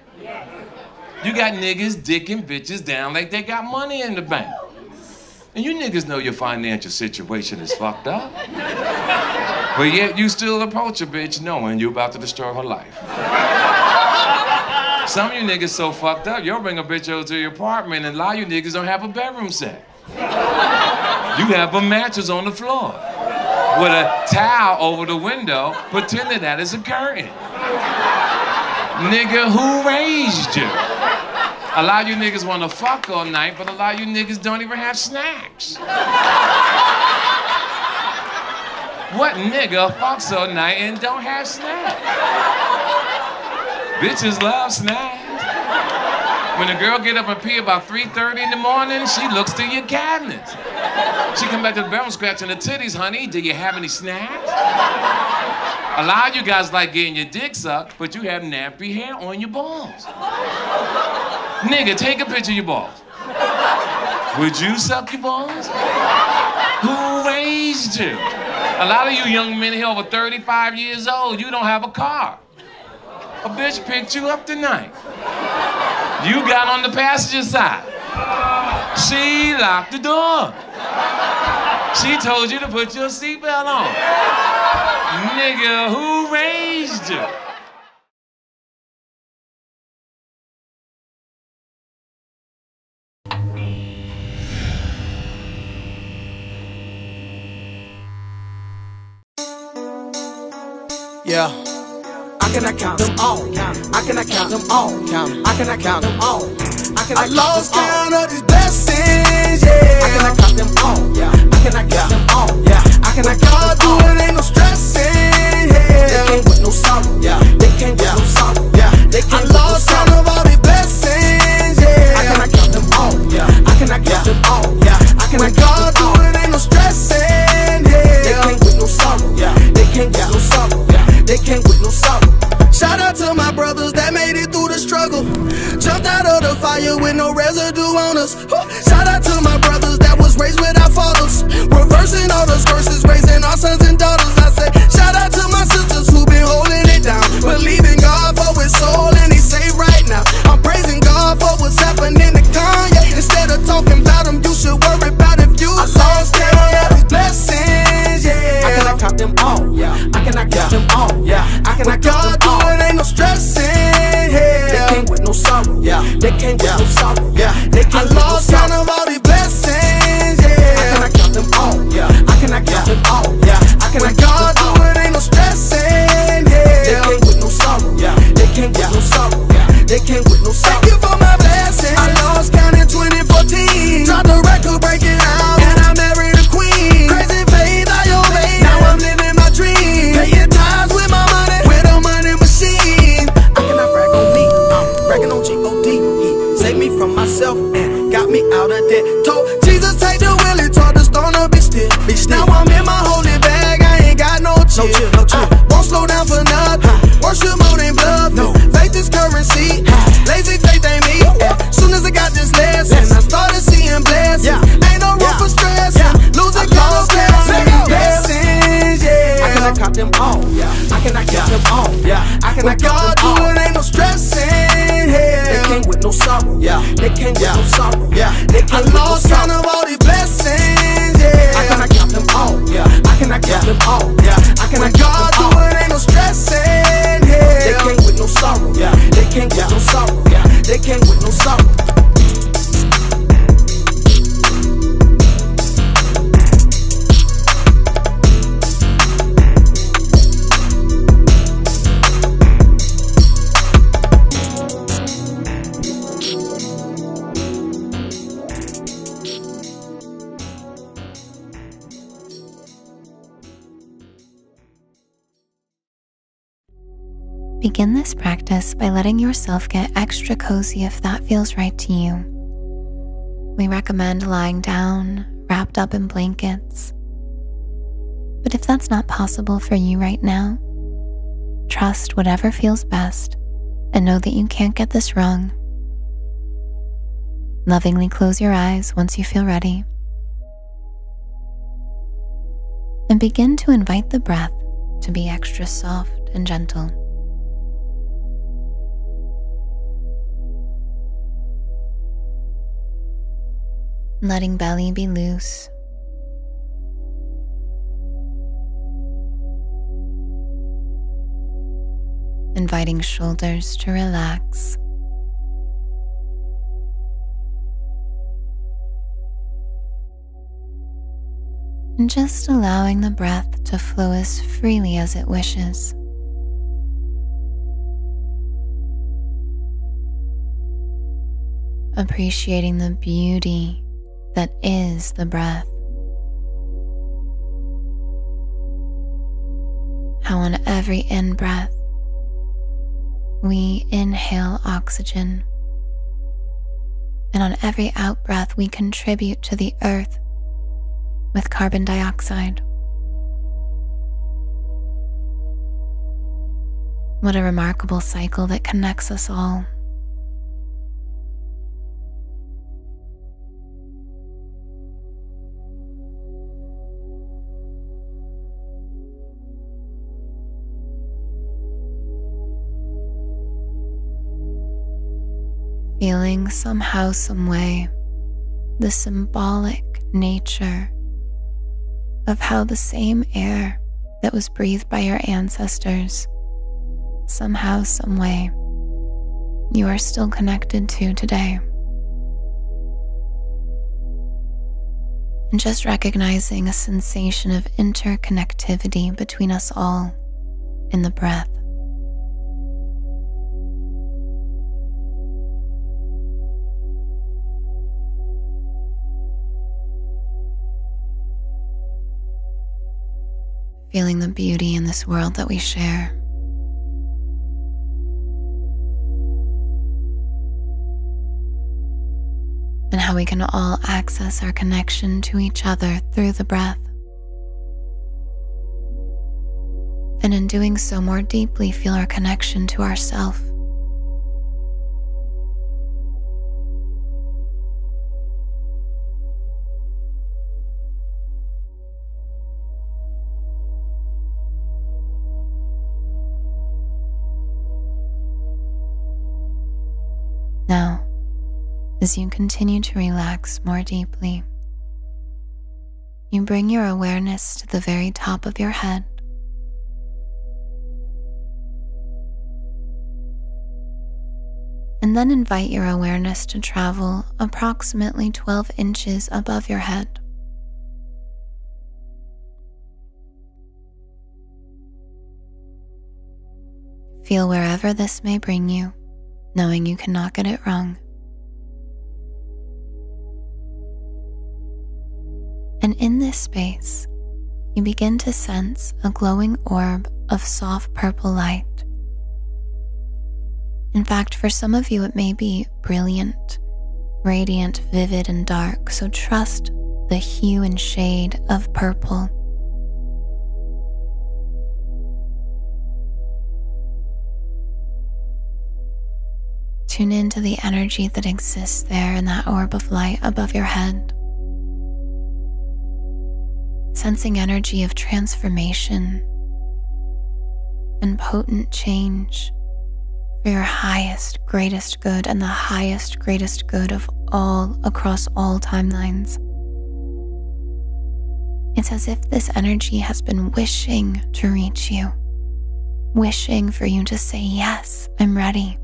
You got niggas dicking bitches down like they got money in the bank. And you niggas know your financial situation is fucked up. But yet you still approach a bitch knowing you're about to destroy her life. Some of you niggas so fucked up, you'll bring a bitch over to your apartment and a lot of you niggas don't have a bedroom set. You have a mattress on the floor with a towel over the window pretending that it's a curtain. Nigga, who raised you? A lot of you niggas want to fuck all night, but a lot of you niggas don't even have snacks. What nigga fucks all night and don't have snacks? Bitches love snacks. When a girl get up and pee about 3:30 in the morning, she looks through your cabinets. She come back to the bedroom scratching her titties, honey, do you have any snacks? A lot of you guys like getting your dick sucked, but you have nappy hair on your balls. Nigga, take a picture of your balls. Would you suck your balls? Who raised you? A lot of you young men here over 35 years old, you don't have a car. A bitch picked you up tonight. You got on the passenger side. She locked the door. She told you to put your seatbelt on. Nigga, who raised supposed to. Yeah. I cannot count them all. I lost count of these blessings, yeah. I cannot count them all. Do it, ain't no stressing, yeah. They can't with no sorrow, yeah. I lost count of all these blessings, yeah. I cannot count them all. Yeah. When God do it, ain't no stressing, yeah. They can't with no sorrow, yeah. They can't with no sorrow. Shout out to my brothers that made it through the struggle. Jumped out of the fire with no residue on us. Shout out to my brothers that was raised without fathers. Reversing all those curses, raising our sons and daughters. I say, shout out to my sisters who been holding it down. Believing God for his soul and he's saved right now. I'm praising God for what's happening to Kanye. Instead of talking about him, you should worry about if you lost his blessings, yeah. I cannot count them all, yeah. I cannot count them all. It ain't no stressing, yeah. They came with no sorrow, yeah. I lost count of all the blessings, yeah. I cannot count them all. When God do it, ain't no stressing, yeah. They came with no sorrow, yeah. Thank you for my blessings. I lost count in 2014. Dropped the record, break it out, and I married a queen. Crazy faith, I obey. Now I'm living my dream. Paying tithes with my money, with a money machine. I cannot brag on me. I'm bragging on G.O.D. He saved me from myself and got me out of debt. Told Jesus take the wheel and taught the stone to be still. Now I'm in my holy bag. I ain't got no chill. Won't slow down for nothing. Worship more than bluff. No. Faith is currency. Lazy faith ain't me. Soon as I got this lesson, I started seeing blessings. Yeah. Ain't no room for stress. Yeah. Losing all blessings. Yeah. I cannot count them all. Yeah. I cannot count them all. God do it, ain't no stressing. Yeah. They came with no sorrow. Yeah. I lost count of all these blessings. Yeah. I cannot count them all. Yeah. When God do it, ain't no stressing. They came with no sorrow, yeah. They came with no sorrow. Begin this practice by letting yourself get extra cozy if that feels right to you. We recommend lying down, wrapped up in blankets. But if that's not possible for you right now, trust whatever feels best and know that you can't get this wrong. Lovingly close your eyes once you feel ready. And begin to invite the breath to be extra soft and gentle. Letting belly be loose. Inviting shoulders to relax. And just allowing the breath to flow as freely as it wishes. Appreciating the beauty that is the breath. How on every in-breath, we inhale oxygen, and on every out-breath, we contribute to the earth with carbon dioxide. What a remarkable cycle that connects us all. Feeling somehow, some way, the symbolic nature of how the same air that was breathed by your ancestors somehow, some way, you are still connected to today. And just recognizing a sensation of interconnectivity between us all in the breath. Feeling the beauty in this world that we share. And how we can all access our connection to each other through the breath. And in doing so, more deeply feel our connection to ourself. Now, as you continue to relax more deeply, you bring your awareness to the very top of your head. And then invite your awareness to travel approximately 12 inches above your head. Feel wherever this may bring you, knowing you cannot get it wrong. And in this space, you begin to sense a glowing orb of soft purple light. In fact, for some of you, it may be brilliant, radiant, vivid, and dark, so trust the hue and shade of purple. Tune into the energy that exists there in that orb of light above your head. Sensing energy of transformation and potent change for your highest, greatest good and the highest, greatest good of all across all timelines. It's as if this energy has been wishing to reach you, wishing for you to say, yes, I'm ready.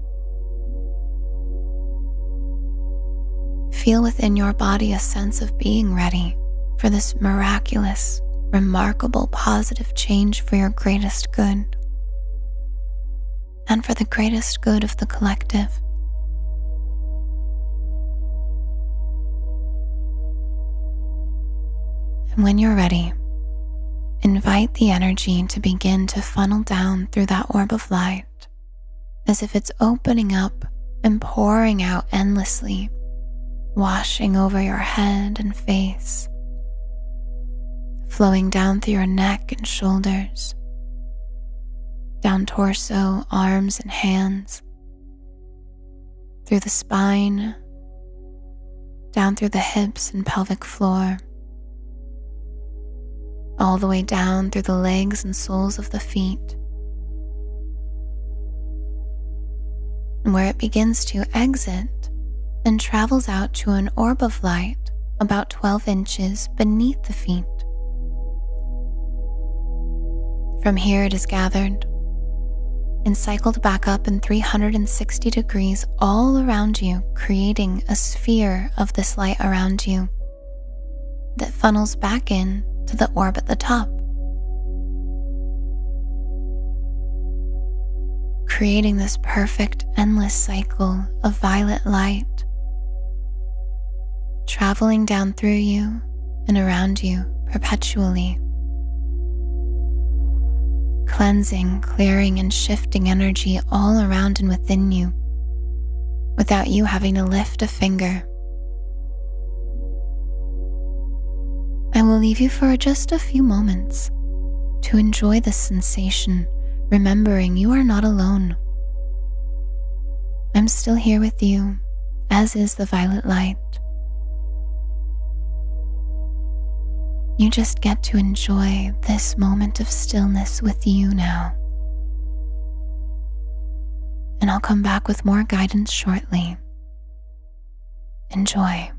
Feel within your body a sense of being ready for this miraculous, remarkable, positive change for your greatest good and for the greatest good of the collective. And when you're ready, invite the energy to begin to funnel down through that orb of light as if it's opening up and pouring out endlessly, washing over your head and face, flowing down through your neck and shoulders, down torso, arms, and hands, through the spine, down through the hips and pelvic floor, all the way down through the legs and soles of the feet. And where it begins to exit, and travels out to an orb of light about 12 inches beneath the feet. From here it is gathered and cycled back up in 360 degrees all around you, creating a sphere of this light around you that funnels back in to the orb at the top, creating this perfect endless cycle of violet light traveling down through you and around you perpetually, cleansing, clearing, and shifting energy all around and within you without you having to lift a finger. I will leave you for just a few moments to enjoy this sensation, remembering you are not alone. I'm still here with you, as is the violet light. You just get to enjoy this moment of stillness with you now. And I'll come back with more guidance shortly. Enjoy.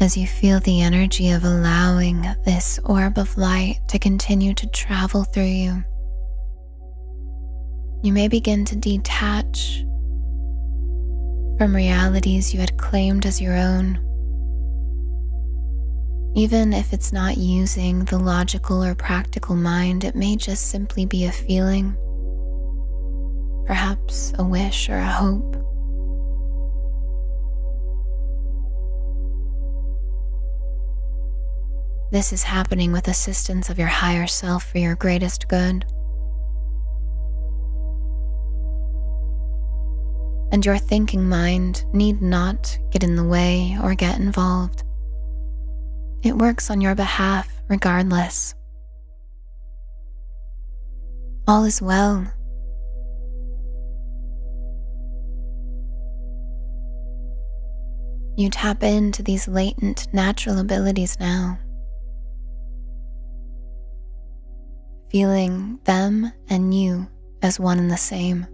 as you feel the energy of allowing this orb of light to continue to travel through you. You may begin to detach from realities you had claimed as your own, even if it's not using the logical or practical mind. It may just simply be a feeling, perhaps a wish or a hope. This is happening with assistance of your higher self for your greatest good. And your thinking mind need not get in the way or get involved. It works on your behalf regardless. All is well. You tap into these latent natural abilities now, feeling them and you as one and the same.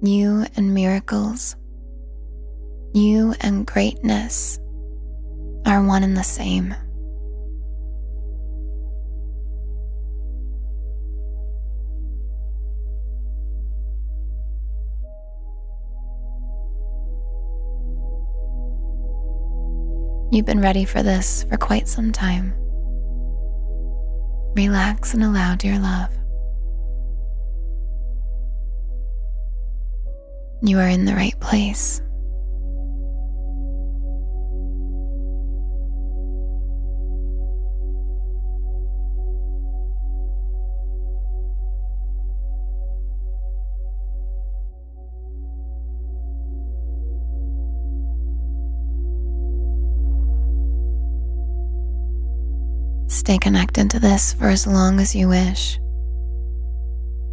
You and miracles, you and greatness are one and the same. You've been ready for this for quite some time. Relax and allow, dear love. You are in the right place. Stay connected to this for as long as you wish.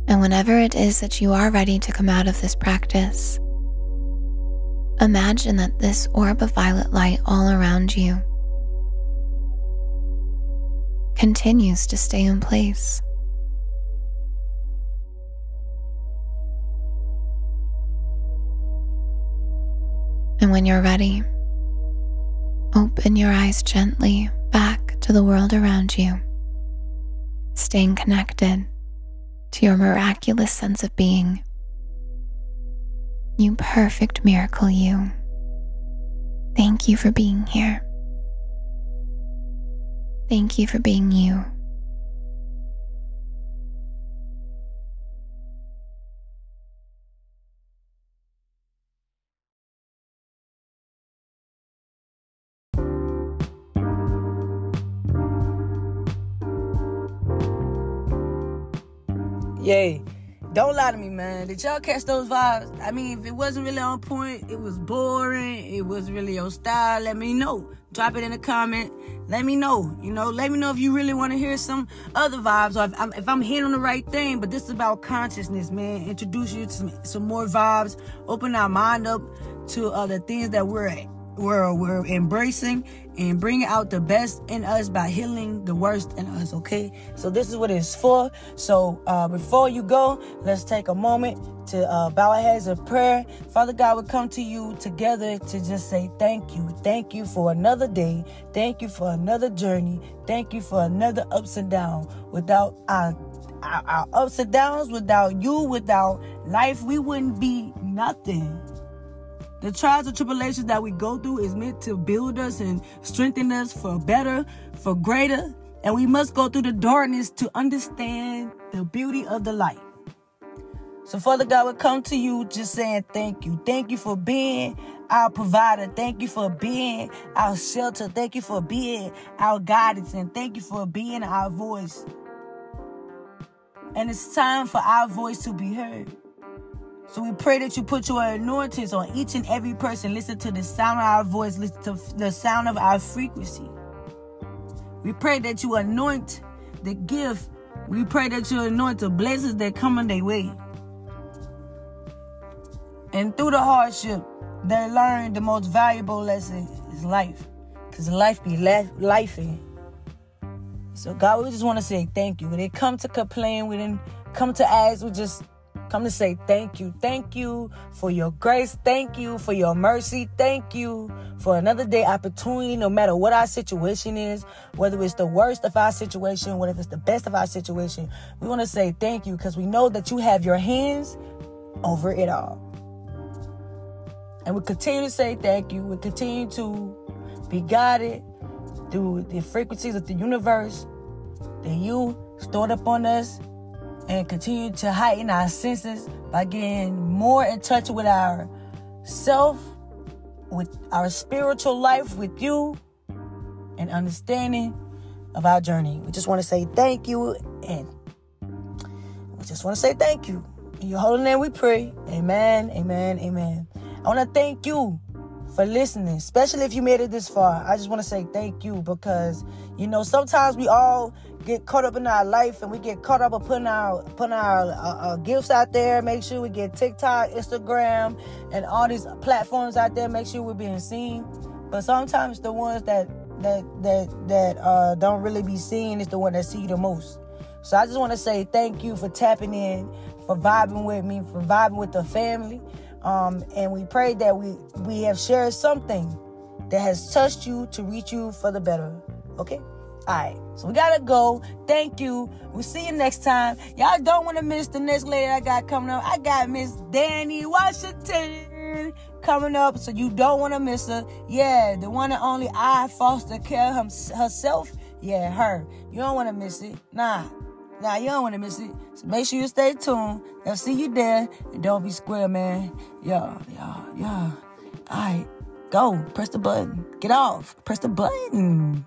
And whenever it is that you are ready to come out of this practice, imagine that this orb of violet light all around you continues to stay in place. And when you're ready, open your eyes gently back to the world around you, staying connected to your miraculous sense of being. You perfect miracle, you. Thank you for being here. Thank you for being you. Yay. Don't lie to me, man. Did y'all catch those vibes? I mean, if it wasn't really on point, it was boring, it wasn't really your style, let me know. Drop it in a comment. Let me know. You know, let me know if you really want to hear some other vibes, or if I'm hitting on the right thing. But this is about consciousness, man. Introduce you to some more vibes. Open our mind up to the things that we're embracing, and bring out the best in us by healing the worst in us, okay? So this is what it's for. So before you go, let's take a moment to bow our heads in prayer. Father God, we come to you together to just say thank you. Thank you for another day. Thank you for another journey. Thank you for another ups and downs. Without our ups and downs, without you, without life, we wouldn't be nothing. The trials and tribulations that we go through is meant to build us and strengthen us for better, for greater. And we must go through the darkness to understand the beauty of the light. So, Father God, we come to you just saying thank you. Thank you for being our provider. Thank you for being our shelter. Thank you for being our guidance. And thank you for being our voice. And it's time for our voice to be heard. So we pray that you put your anointings on each and every person. Listen to the sound of our voice. Listen to the sound of our frequency. We pray that you anoint the gift. We pray that you anoint the blessings that come in their way. And through the hardship, they learn the most valuable lesson is life. Because life be lifing. So God, we just want to say thank you. We didn't come to complain. We didn't come to ask. We just come to say thank you. Thank you for your grace. Thank you for your mercy. Thank you for another day opportunity, no matter what our situation is, whether it's the worst of our situation, whether it's the best of our situation. We want to say thank you because we know that you have your hands over it all. And we continue to say thank you. We continue to be guided through the frequencies of the universe that you stored up on us, and continue to heighten our senses by getting more in touch with our self, with our spiritual life, with you, and understanding of our journey. We just want to say thank you, and we just want to say thank you. In your holy name we pray. Amen, amen, amen. I want to thank you for listening, especially if you made it this far. I just want to say thank you because, you know, sometimes we all get caught up in our life and we get caught up with putting our gifts out there. Make sure we get TikTok, Instagram, and all these platforms out there. Make sure we're being seen. But sometimes the ones that don't really be seen is the one that see you the most. So I just want to say thank you for tapping in, for vibing with me, for vibing with the family. And we pray that we have shared something that has touched you to reach you for the better. Okay? All right. So we got to go. Thank you. We'll see you next time. Y'all don't want to miss the next lady I got coming up. I got Miss Danny Washington coming up. So you don't want to miss her. Yeah, the one and only I foster care herself. Yeah, her. You don't want to miss it. Nah, you don't want to miss it. So make sure you stay tuned. They'll see you there. And don't be square, man. Yeah. All right. Go. Press the button. Get off. Press the button.